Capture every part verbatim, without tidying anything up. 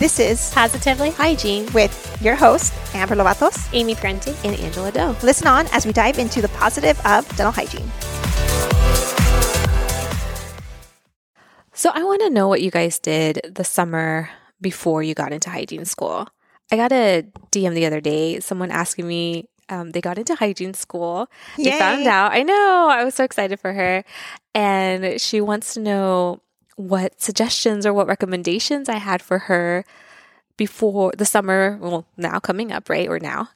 This is Positively Hygiene with your hosts, Amber Lovatos, Amy Prentice, and Angela Doe. Listen on as we dive into the positive of dental hygiene. So I want to know what you guys did the summer before you got into hygiene school. I got a D M the other day, someone asking me, um, they got into hygiene school. Yay. They found out. I know. I was so excited for her. And she wants to know what suggestions or what recommendations I had for her before the summer, well, now coming up, right? Or now,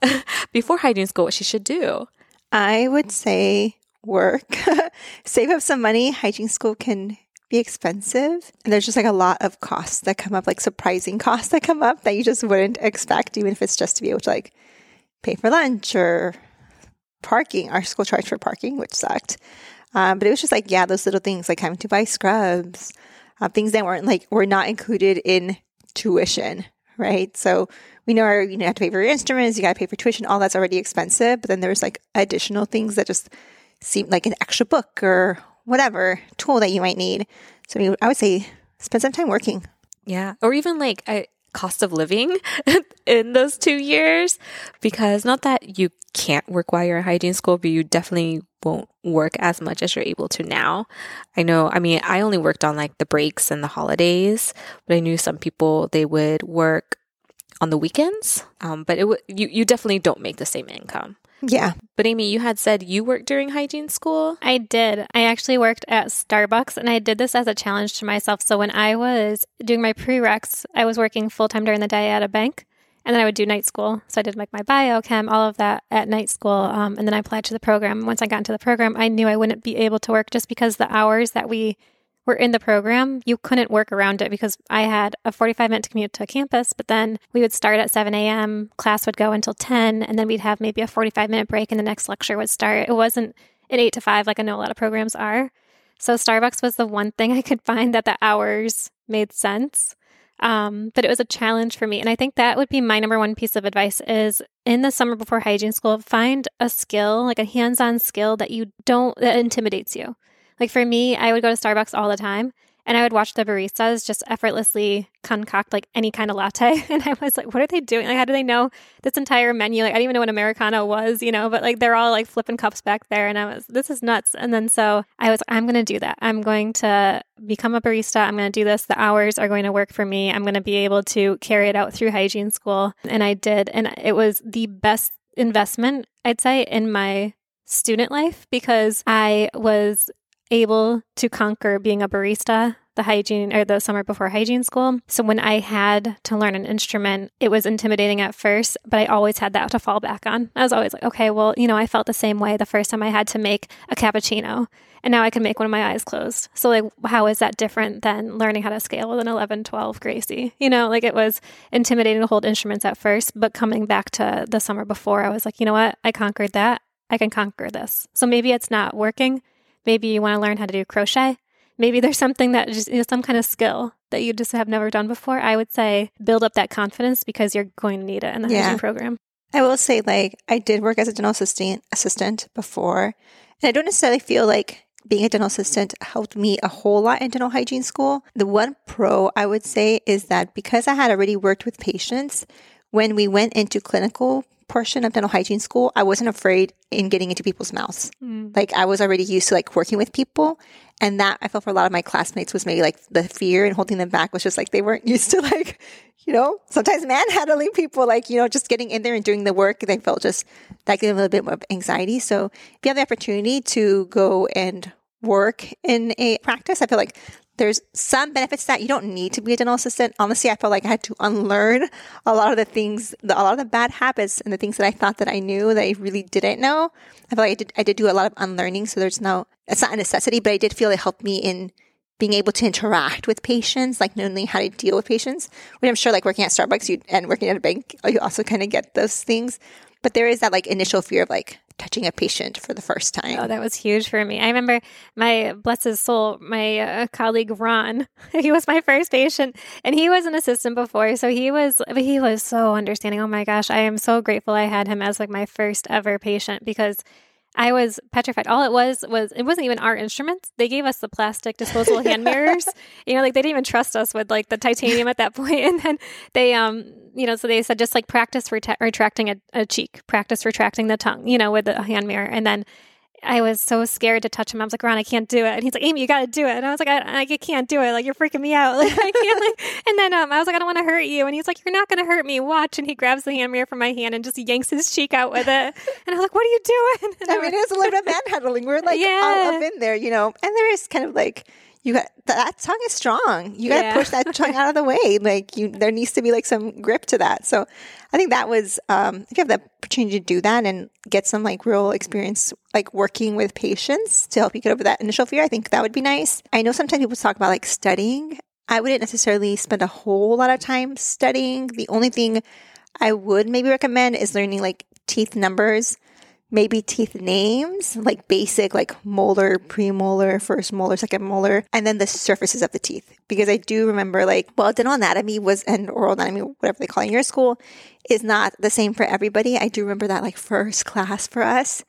before hygiene school, what she should do. I would say work. Save up some money. Hygiene school can be expensive. And there's just like a lot of costs that come up, like surprising costs that come up that you just wouldn't expect, even if it's just to be able to like pay for lunch or parking. Our school charged for parking, which sucked. Um, but it was just like, yeah, those little things like having to buy scrubs, uh, things that weren't like, were not included in tuition, right? So we know our, you know, have to pay for your instruments, you got to pay for tuition, all that's already expensive. But then there's like additional things that just seem like an extra book or whatever tool that you might need. So I, mean, I would say spend some time working. Yeah. Or even like a cost of living in those two years, because not that you can't work while you're in hygiene school, but you definitely won't work as much as you're able to now. I know, I mean, I only worked on like the breaks and the holidays, but I knew some people, they would work on the weekends, um, but it w- you, you definitely don't make the same income. Yeah. But Amy, you had said you worked during hygiene school. I did. I actually worked at Starbucks, and I did this as a challenge to myself. So when I was doing my prereqs, I was working full-time during the day at a bank, and then I would do night school. So I did like my biochem, all of that at night school. Um, and then I applied to the program. Once I got into the program, I knew I wouldn't be able to work just because the hours that we were in the program, you couldn't work around it because I had a forty-five minute commute to campus, but then we would start at seven a.m., class would go until ten, and then we'd have maybe a forty-five minute break and the next lecture would start. It wasn't an eight to five like I know a lot of programs are. So Starbucks was the one thing I could find that the hours made sense. Um, but it was a challenge for me. And I think that would be my number one piece of advice is in the summer before hygiene school, find a skill, like a hands-on skill that you don't, that intimidates you. Like for me, I would go to Starbucks all the time and I would watch the baristas just effortlessly concoct like any kind of latte. And I was like, what are they doing? Like, how do they know this entire menu? Like, I didn't even know what Americano was, you know, but like they're all like flipping cups back there. And I was, this is nuts. And then so I was, I'm going to do that. I'm going to become a barista. I'm going to do this. The hours are going to work for me. I'm going to be able to carry it out through hygiene school. And I did. And it was the best investment, I'd say, in my student life because I was able to conquer being a barista the hygiene or the summer before hygiene school. So when I had to learn an instrument, it was intimidating at first, but I always had that to fall back on. I was always like, okay, well, you know, I felt the same way the first time I had to make a cappuccino and now I can make one with my eyes closed. So like, how is that different than learning how to scale with an eleven, twelve Gracie? You know, like it was intimidating to hold instruments at first, but coming back to the summer before, I was like, you know what? I conquered that. I can conquer this. So maybe it's not working. Maybe you want to learn how to do crochet. Maybe there's something that just, you know, some kind of skill that you just have never done before. I would say build up that confidence because you're going to need it in the yeah. hygiene program. I will say, like, I did work as a dental assistant assistant before, and I don't necessarily feel like being a dental assistant helped me a whole lot in dental hygiene school. The one pro I would say is that because I had already worked with patients, when we went into clinical portion of dental hygiene school, I wasn't afraid in getting into people's mouths. Mm. Like I was already used to like working with people, and that I felt for a lot of my classmates was maybe like the fear and holding them back was just like they weren't used to like, you know, sometimes manhandling people, like, you know, just getting in there and doing the work. They felt just that gave them a little bit more anxiety. So if you have the opportunity to go and work in a practice, I feel like there's some benefits that you don't need to be a dental assistant. Honestly, I felt like I had to unlearn a lot of the things, the, a lot of the bad habits and the things that I thought that I knew that I really didn't know. I feel like I did, I did do a lot of unlearning. So there's no, it's not a necessity, but I did feel it helped me in being able to interact with patients, like knowing how to deal with patients, which I'm sure like working at Starbucks you, and working at a bank, you also kind of get those things. But there is that like initial fear of like touching a patient for the first time. Oh, that was huge for me. I remember my, bless his soul, my uh, colleague Ron, he was my first patient and he was an assistant before. So he was, but he was so understanding. Oh my gosh, I am so grateful I had him as like my first ever patient because I was petrified. All it was was it wasn't even our instruments. They gave us the plastic disposable hand mirrors. You know, like they didn't even trust us with like the titanium at that point. And then they, um, you know, so they said just like practice ret- retracting a, a cheek, practice retracting the tongue, you know, with a hand mirror. And then I was so scared to touch him. I was like, Ron, I can't do it. And he's like, Amy, you got to do it. And I was like, I, I can't do it. Like, you're freaking me out. Like, I can't. Like, and then um, I was like, I don't want to hurt you. And he's like, you're not going to hurt me. Watch. And he grabs the hand mirror from my hand and just yanks his cheek out with it. And I was like, what are you doing? And I, I mean, was, it was a little bit of manhandling. We're like yeah. all up in there, you know. And there is kind of like, you got that tongue is strong. You got to yeah. push that tongue out of the way. Like, you, there needs to be like some grip to that. So I think that was, um, if you have the opportunity to do that and get some like real experience, like working with patients to help you get over that initial fear, I think that would be nice. I know sometimes people talk about like studying. I wouldn't necessarily spend a whole lot of time studying. The only thing I would maybe recommend is learning like teeth numbers. Maybe teeth names, like basic, like molar, premolar, first molar, second molar, and then the surfaces of the teeth. Because I do remember like, well, dental anatomy was, and oral anatomy, whatever they call it in your school, is not the same for everybody. I do remember that like first class for us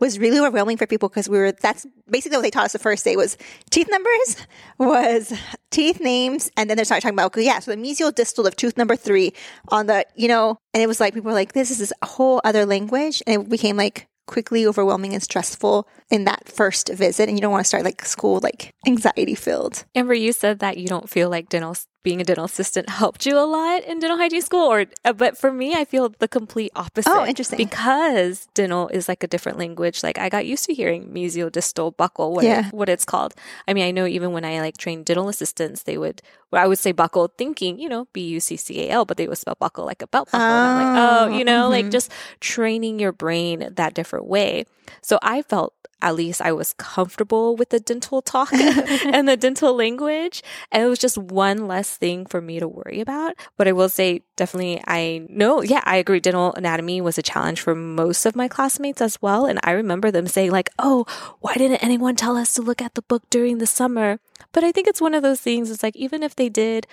was really overwhelming for people because we were, that's basically what they taught us the first day was teeth numbers, was teeth names, and then they started talking about, okay, yeah, so the mesial distal of tooth number three on the, you know, and it was like, people were like, this is this whole other language, and it became like, quickly overwhelming and stressful in that first visit. And you don't want to start like school, like anxiety filled. Amber, you said that you don't feel like dental, being a dental assistant helped you a lot in dental hygiene school. Or, but for me, I feel the complete opposite. Oh, interesting. Because dental is like a different language. Like I got used to hearing mesial distal buccal, what, yeah. it, what it's called. I mean, I know even when I like trained dental assistants, they would, well, I would say buccal thinking, you know, B U C C A L, but they would spell buccal like a belt buckle. Oh, and I'm like, oh, you know, mm-hmm. like just training your brain that different way. So I felt at least I was comfortable with the dental talk and the dental language. And it was just one less thing for me to worry about. But I will say definitely I know, yeah, I agree. Dental anatomy was a challenge for most of my classmates as well. And I remember them saying like, oh, why didn't anyone tell us to look at the book during the summer? But I think it's one of those things. It's like, even if they did,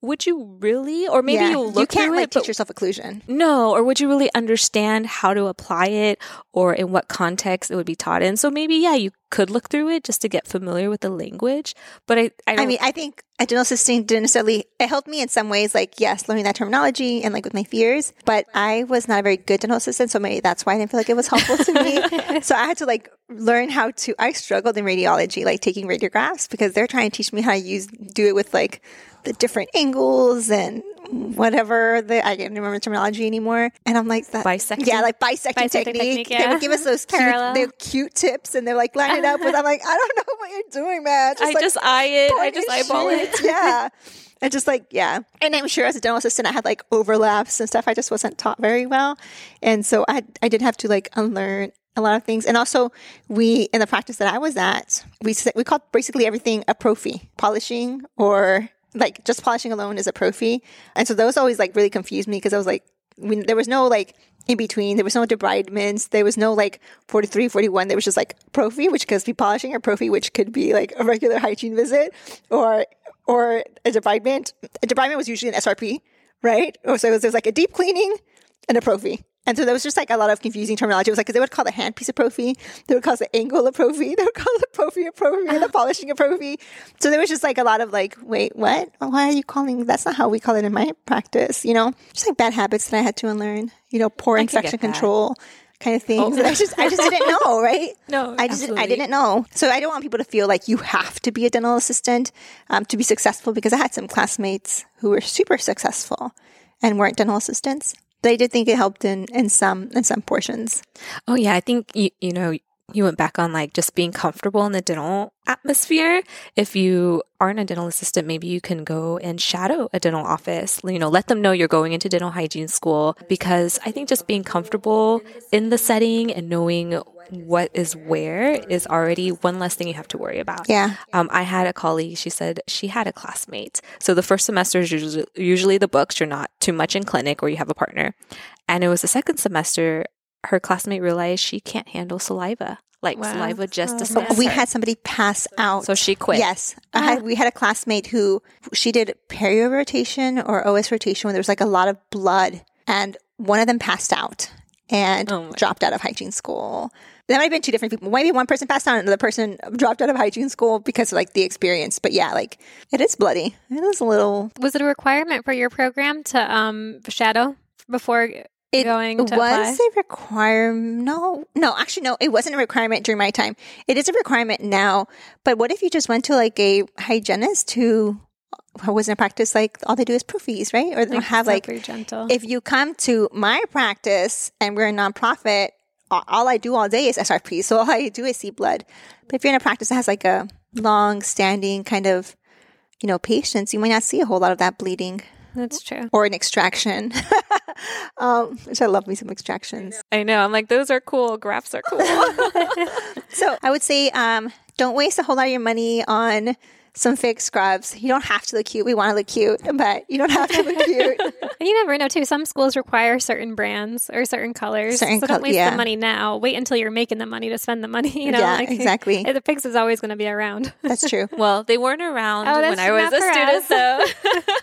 would you really, or maybe yeah, you look you can't, through like, it, but teach yourself occlusion. No, or would you really understand how to apply it, or in what context it would be taught in? So maybe, yeah, you could look through it just to get familiar with the language. But I, I, don't I mean, I think a dental assistant didn't necessarily it helped me in some ways. Like, yes, learning that terminology and like with my fears. But I was not a very good dental assistant, so maybe that's why I didn't feel like it was helpful to me. So I had to like learn how to. I struggled in radiology, like taking radiographs, because they're trying to teach me how to use do it with like. The different angles and whatever the I can't remember the terminology anymore, and I'm like that bisecting, yeah, like bisecting, bisecting technique. technique yeah. They would give us those cute, they're cute tips, and they're like line it up with. I'm like, I don't know what you're doing, man. Just I like, just eye it, I just eyeball shit. it, yeah. And just like, yeah. And I'm sure as a dental assistant, I had like overlaps and stuff. I just wasn't taught very well, and so I I did have to like unlearn a lot of things. And also we, in the practice that I was at, we we called basically everything a prophy, polishing or. Like just polishing alone is a prophy. And so those always like really confused me because I was like, we, there was no like in between, there was no debridements, there was no like forty-three, forty-one, there was just like prophy, which could be polishing, or prophy, which could be like a regular hygiene visit or or a debridement. A debridement was usually an S R P, right? Or so it was, it was like a deep cleaning and a prophy. And so there was just like a lot of confusing terminology. It was like, because they would call the hand piece a prophy. They would call the angle a prophy. They would call the prophy a prophy and the polishing a prophy. So there was just like a lot of like, wait, what? Oh, why are you calling? That's not how we call it in my practice, you know? Just like bad habits that I had to unlearn, you know, poor infection control kind of things. Oh. That I just I just didn't know, right? No, I just absolutely. I didn't know. So I don't want people to feel like you have to be a dental assistant um, to be successful, because I had some classmates who were super successful and weren't dental assistants. But I did think it helped in, in some in some portions. Oh, yeah. I think, you, you know, you went back on like just being comfortable in the dental atmosphere. If you aren't a dental assistant, maybe you can go and shadow a dental office. You know, let them know you're going into dental hygiene school, because I think just being comfortable in the setting and knowing what is where is already one less thing you have to worry about. Yeah. Um, I had a colleague, she said she had a classmate. So the first semester is usually, usually the books. You're not too much in clinic or you have a partner. And it was the second semester her classmate realized she can't handle saliva. Like wow. saliva just disgusted her. We had somebody pass out. So she quit. Yes. Yeah. I had, we had a classmate who, she did perio rotation or O S rotation when there was like a lot of blood. And one of them passed out and oh dropped out of hygiene school. That might have been two different people. Maybe one person passed on and another person dropped out of hygiene school because of like the experience. But yeah, like it is bloody. It is a little. Was it a requirement for your program to um, shadow before it going to apply? It was a requirement. No, no, actually, no, it wasn't a requirement during my time. It is a requirement now. But what if you just went to like a hygienist who wasn't a practice, like all they do is poofies, right? Or they don't have like, gentle. If you come to my practice and we're a nonprofit, all I do all day is S R P. So all I do is see blood. But if you're in a practice that has like a long standing kind of, you know, patients, you might not see a whole lot of that bleeding. That's true. Or an extraction. um, which I love me some extractions. I know. I know. I'm like, those are cool. Grafts are cool. So I would say um, don't waste a whole lot of your money on some fake scrubs. You don't have to look cute. We want to look cute, but you don't have to look cute. And you never know, too. Some schools require certain brands or certain colors. Certain so don't waste co- yeah. the money now. Wait until you're making the money to spend the money. You know, yeah, like, exactly. The Pigs is always going to be around. That's true. Well, they weren't around oh, when I was a student, so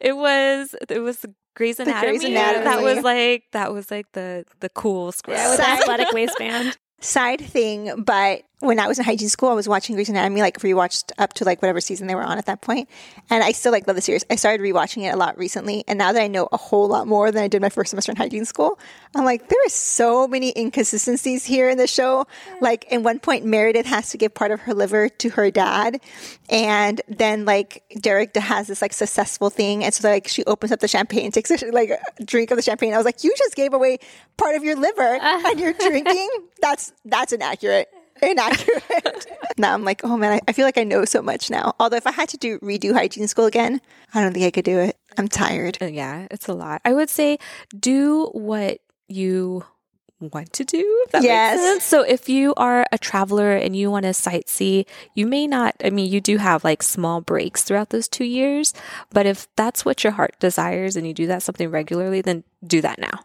it was it was Grey's Anatomy. Grey's Anatomy. That was like that was like the the cool scrub yeah, with the athletic waistband. Side thing, but when I was in hygiene school, I was watching Grey's Anatomy, like rewatched up to like whatever season they were on at that point. And I still like love the series. I started rewatching it a lot recently. And now that I know a whole lot more than I did my first semester in hygiene school, I'm like, there are so many inconsistencies here in the show. Like at one point, Meredith has to give part of her liver to her dad. And then like Derek has this like successful thing. And so like she opens up the champagne, takes a like a drink of the champagne. I was like, you just gave away part of your liver and you're drinking? That's, that's inaccurate. Inaccurate. Now I'm like, oh man, I, I feel like I know so much now. Although if I had to do redo hygiene school again, I don't think I could do it. I'm tired. Yeah, it's a lot. I would say do what you want to do. If that yes. makes sense. So if you are a traveler and you want to sightsee, you may not, I mean, you do have like small breaks throughout those two years, but if that's what your heart desires and you do that something regularly, then do that now.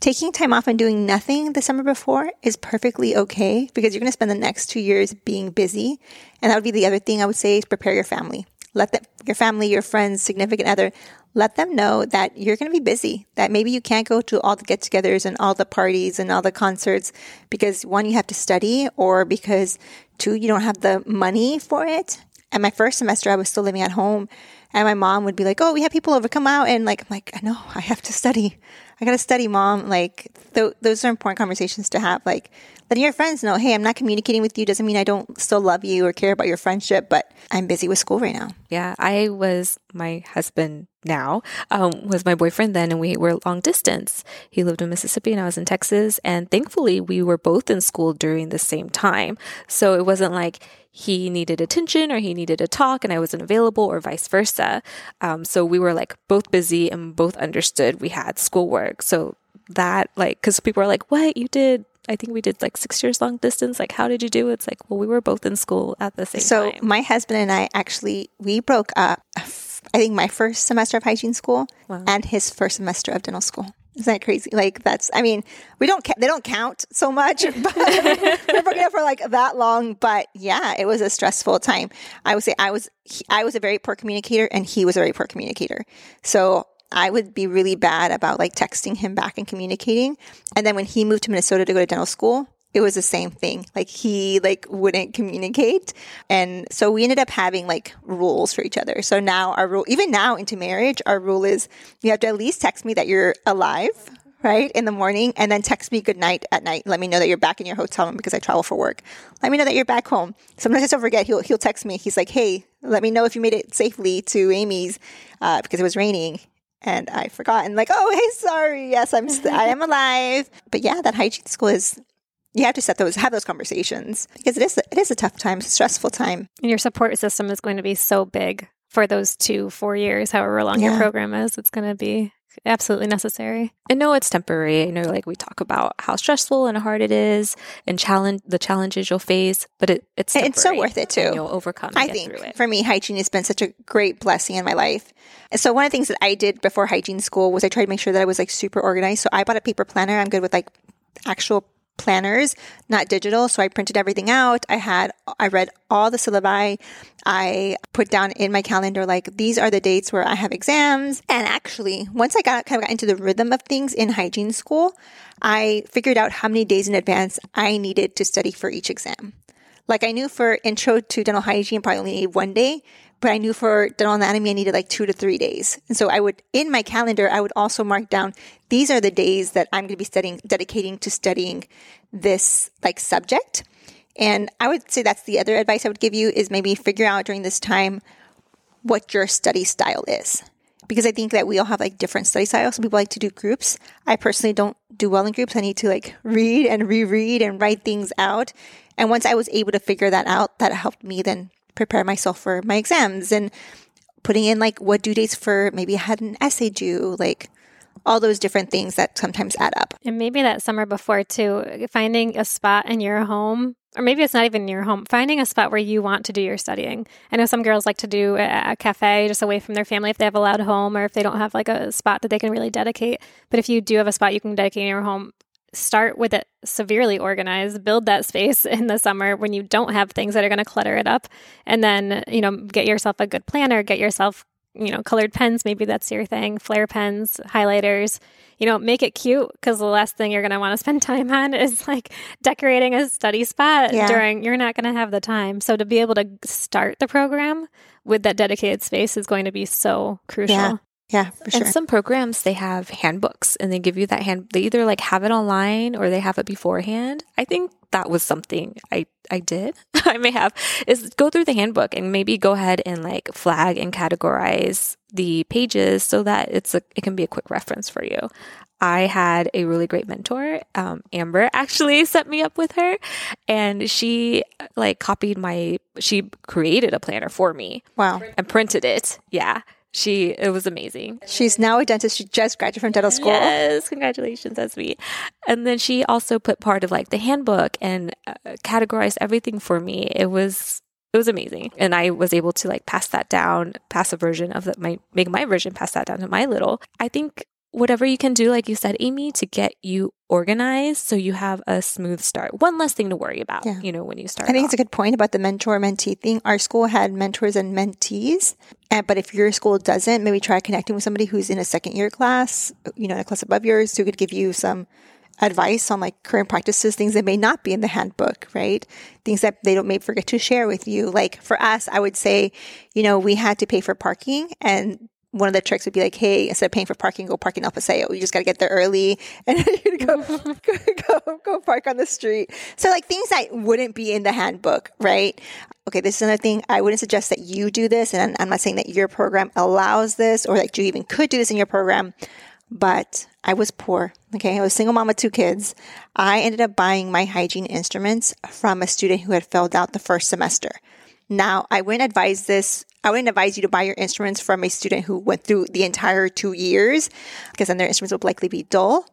Taking time off and doing nothing the summer before is perfectly okay because you're going to spend the next two years being busy. And that would be the other thing I would say is prepare your family. Let them, your family, your friends, significant other, let them know that you're going to be busy, that maybe you can't go to all the get-togethers and all the parties and all the concerts because one, you have to study or because two, you don't have the money for it. And my first semester, I was still living at home and my mom would be like, oh, we have people over, come out. And like, I'm like, I know, I have to study. I got to study, mom. Like th- those are important conversations to have. Like letting your friends know, hey, I'm not communicating with you. Doesn't mean I don't still love you or care about your friendship, but I'm busy with school right now. Yeah. I was my husband now, um, was my boyfriend then, and we were long distance. He lived in Mississippi and I was in Texas. And thankfully we were both in school during the same time. So it wasn't like he needed attention or he needed a talk and I wasn't available or vice versa. Um, so we were like both busy and both understood we had schoolwork. So that like, cause people are like, what you did? I think we did like six years long distance. Like, how did you do it? It's like, well, we were both in school at the same so time. So my husband and I actually, we broke up, I think my first semester of hygiene school wow. and his first semester of dental school. Isn't that crazy? Like that's, I mean, we don't, ca- they don't count so much, but we're broken up for like that long. But yeah, it was a stressful time. I would say I was, he, I was a very poor communicator and he was a very poor communicator. So I would be really bad about like texting him back and communicating. And then when he moved to Minnesota to go to dental school, it was the same thing. Like he like wouldn't communicate. And so we ended up having like rules for each other. So now our rule, even now into marriage, our rule is you have to at least text me that you're alive, right? In the morning, and then text me good night at night. Let me know that you're back in your hotel room because I travel for work. Let me know that you're back home. Sometimes I still forget. He'll, he'll text me. He's like, hey, let me know if you made it safely to Amy's uh, because it was raining. And I forgot. And like, oh, hey, sorry. Yes, I'm st- I am alive. But yeah, that hygiene school is... You have to set those, have those conversations because it is, it is a tough time, it's a stressful time. And your support system is going to be so big for those two, four years, however long yeah. your program is. It's going to be absolutely necessary. I know it's temporary. I know like we talk about how stressful and hard it is and challenge the challenges you'll face, but it, it's temporary. It's so worth it too. And you'll overcome and I get think through it. For me, hygiene has been such a great blessing in my life. And so one of the things that I did before hygiene school was I tried to make sure that I was like super organized. So I bought a paper planner. I'm good with like actual planners, not digital. So I printed everything out. I had, I read all the syllabi. I put down in my calendar, like, these are the dates where I have exams. And actually, once I got kind of got into the rhythm of things in hygiene school, I figured out how many days in advance I needed to study for each exam. Like, I knew for intro to dental hygiene, probably only need one day, but I knew for dental anatomy, I needed like two to three days. And so I would, in my calendar, I would also mark down, these are the days that I'm going to be studying, dedicating to studying this like subject. And I would say that's the other advice I would give you is maybe figure out during this time what your study style is. Because I think that we all have like different study styles. Some people like to do groups. I personally don't do well in groups. I need to like read and reread and write things out. And once I was able to figure that out, that helped me then prepare myself for my exams and putting in like what due dates for maybe I had an essay due, like all those different things that sometimes add up. And maybe that summer before too, finding a spot in your home, or maybe it's not even your home, finding a spot where you want to do your studying. I know some girls like to do a cafe just away from their family if they have a loud home or if they don't have like a spot that they can really dedicate. But if you do have a spot you can dedicate in your home, start with it severely organized, build that space in the summer when you don't have things that are going to clutter it up. And then, you know, get yourself a good planner, get yourself, you know, colored pens. Maybe that's your thing. Flare pens, highlighters, you know, make it cute. Cause the last thing you're going to want to spend time on is like decorating a study spot yeah. during, you're not going to have the time. So to be able to start the program with that dedicated space is going to be so crucial. Yeah. Yeah, for sure. And some programs, they have handbooks and they give you that hand. They either like have it online or they have it beforehand. I think that was something I, I did. I may have is go through the handbook and maybe go ahead and like flag and categorize the pages so that it's a, it can be a quick reference for you. I had a really great mentor. Um, Amber actually set me up with her and she like copied my, she created a planner for me. Wow. And printed it. Yeah. She, it was amazing. She's now a dentist. She just graduated from dental school. Yes, congratulations, Asmi. And then she also put part of like the handbook and uh, categorized everything for me. It was, it was amazing. And I was able to like pass that down, pass a version of the, my, make my version, pass that down to my little. I think whatever you can do, like you said, Amy, to get you organized so you have a smooth start. One less thing to worry about, yeah. you know, when you start. I think off. It's a good point about the mentor-mentee thing. Our school had mentors and mentees. And, but if your school doesn't, maybe try connecting with somebody who's in a second year class, you know, in a class above yours, who could give you some advice on like current practices, things that may not be in the handbook, right? Things that they don't may forget to share with you. Like for us, I would say, you know, we had to pay for parking, and one of the tricks would be like, hey, instead of paying for parking, go park in El Paseo. You just got to get there early and go, go, go, go park on the street. So like things that wouldn't be in the handbook, right? Okay, this is another thing. I wouldn't suggest that you do this. And I'm not saying that your program allows this or that you even could do this in your program. But I was poor. Okay, I was a single mom with two kids. I ended up buying my hygiene instruments from a student who had failed out the first semester. Now, I wouldn't advise this. I wouldn't advise you to buy your instruments from a student who went through the entire two years because then their instruments would likely be dull.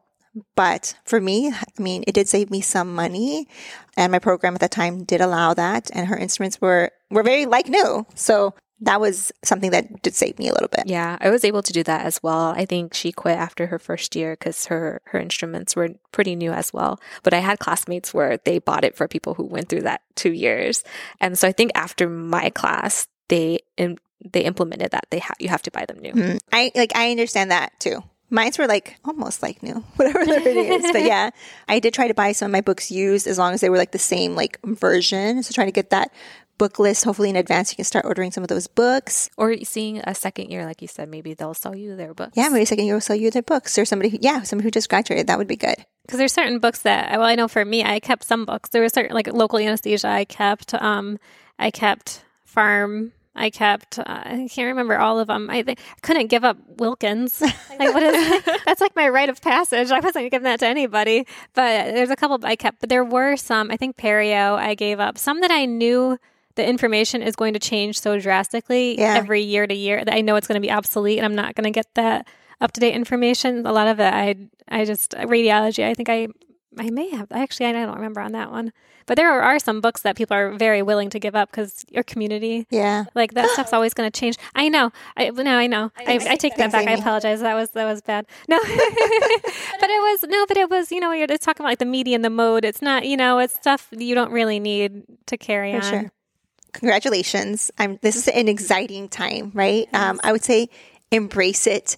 But for me, I mean, it did save me some money and my program at that time did allow that. And her instruments were, were very like new. So that was something that did save me a little bit. Yeah, I was able to do that as well. I think she quit after her first year because her, her instruments were pretty new as well. But I had classmates where they bought it for people who went through that two years. And so I think after my class, they in, they implemented that they ha- you have to buy them new. Mm-hmm. I like I understand that too. Mine's were like almost like new, whatever the rating is. But yeah, I did try to buy some of my books used as long as they were like the same like version. So trying to get that book list hopefully in advance, you can start ordering some of those books or seeing a second year, like you said, maybe they'll sell you their books. Yeah, maybe a second year will sell you their books or somebody. Who, yeah, somebody who just graduated, that would be good. Because there's certain books that well, I know for me, I kept some books. There were certain like local anesthesia. I kept um, I kept farm. I kept, uh, I can't remember all of them. I, th- I couldn't give up Wilkins. Like, what is that? That's like my rite of passage. I wasn't giving that to anybody. But there's a couple I kept. But there were some, I think Perio I gave up. Some that I knew the information is going to change so drastically yeah. every year to year that I know it's going to be obsolete and I'm not going to get that up-to-date information. A lot of it, I I just, radiology, I think I I may have. Actually, I don't remember on that one. But there are, are some books that people are very willing to give up because your community. Yeah. Like that stuff's always going to change. I know. I, no, I know. I, I, I take that back. Amy. I apologize. That was that was bad. No. but it was, no, but it was, you know, you're just talking about like the media and the mode. It's not, you know, it's stuff you don't really need to carry on. For sure. Congratulations. I'm, this is an exciting time, right? Yes. Um, I would say embrace it.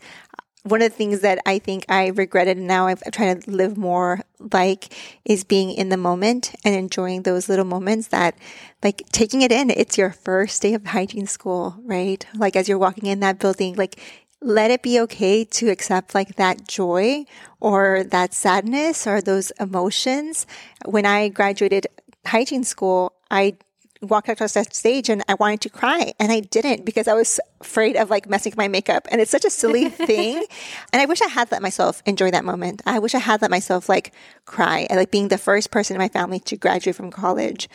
One of the things that I think I regretted, and now I'm trying to live more like, is being in the moment and enjoying those little moments that, like, taking it in. It's your first day of hygiene school, right? Like, as you're walking in that building, like, let it be okay to accept like that joy or that sadness or those emotions. When I graduated hygiene school, I walked across that stage and I wanted to cry, and I didn't because I was afraid of like messing with my makeup. And it's such a silly thing. And I wish I had let myself enjoy that moment. I wish I had let myself like cry, and like being the first person in my family to graduate from college.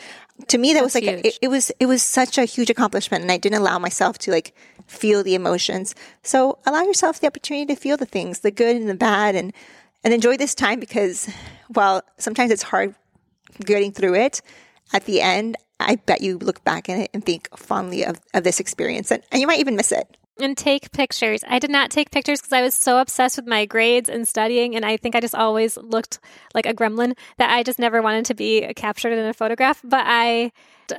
To me, that That's was like, a, it, it was, it was such a huge accomplishment, and I didn't allow myself to like feel the emotions. So allow yourself the opportunity to feel the things, the good and the bad, and, and enjoy this time, because while sometimes it's hard getting through it, at the end, I bet you look back at it and think fondly of, of this experience. And, and you might even miss it. And take pictures. I did not take pictures because I was so obsessed with my grades and studying. And I think I just always looked like a gremlin that I just never wanted to be captured in a photograph. But I,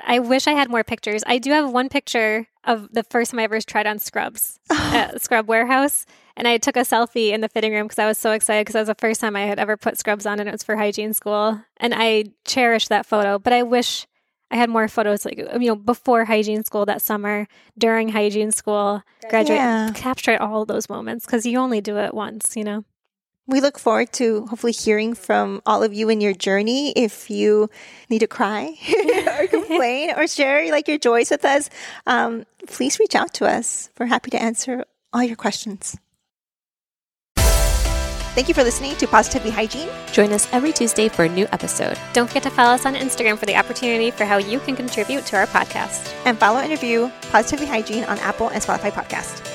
I wish I had more pictures. I do have one picture of the first time I ever tried on scrubs at Scrub Warehouse. And I took a selfie in the fitting room because I was so excited, because that was the first time I had ever put scrubs on, and it was for hygiene school. And I cherish that photo. But I wish I had more photos, like, you know, before hygiene school that summer, during hygiene school, graduate, yeah. Capture all those moments, because you only do it once, you know. We look forward to hopefully hearing from all of you in your journey. If you need to cry or complain or share like your joys with us, um, please reach out to us. We're happy to answer all your questions. Thank you for listening to Positively Hygiene. Join us every Tuesday for a new episode. Don't forget to follow us on Instagram for the opportunity for how you can contribute to our podcast. And follow and review Positively Hygiene on Apple and Spotify podcasts.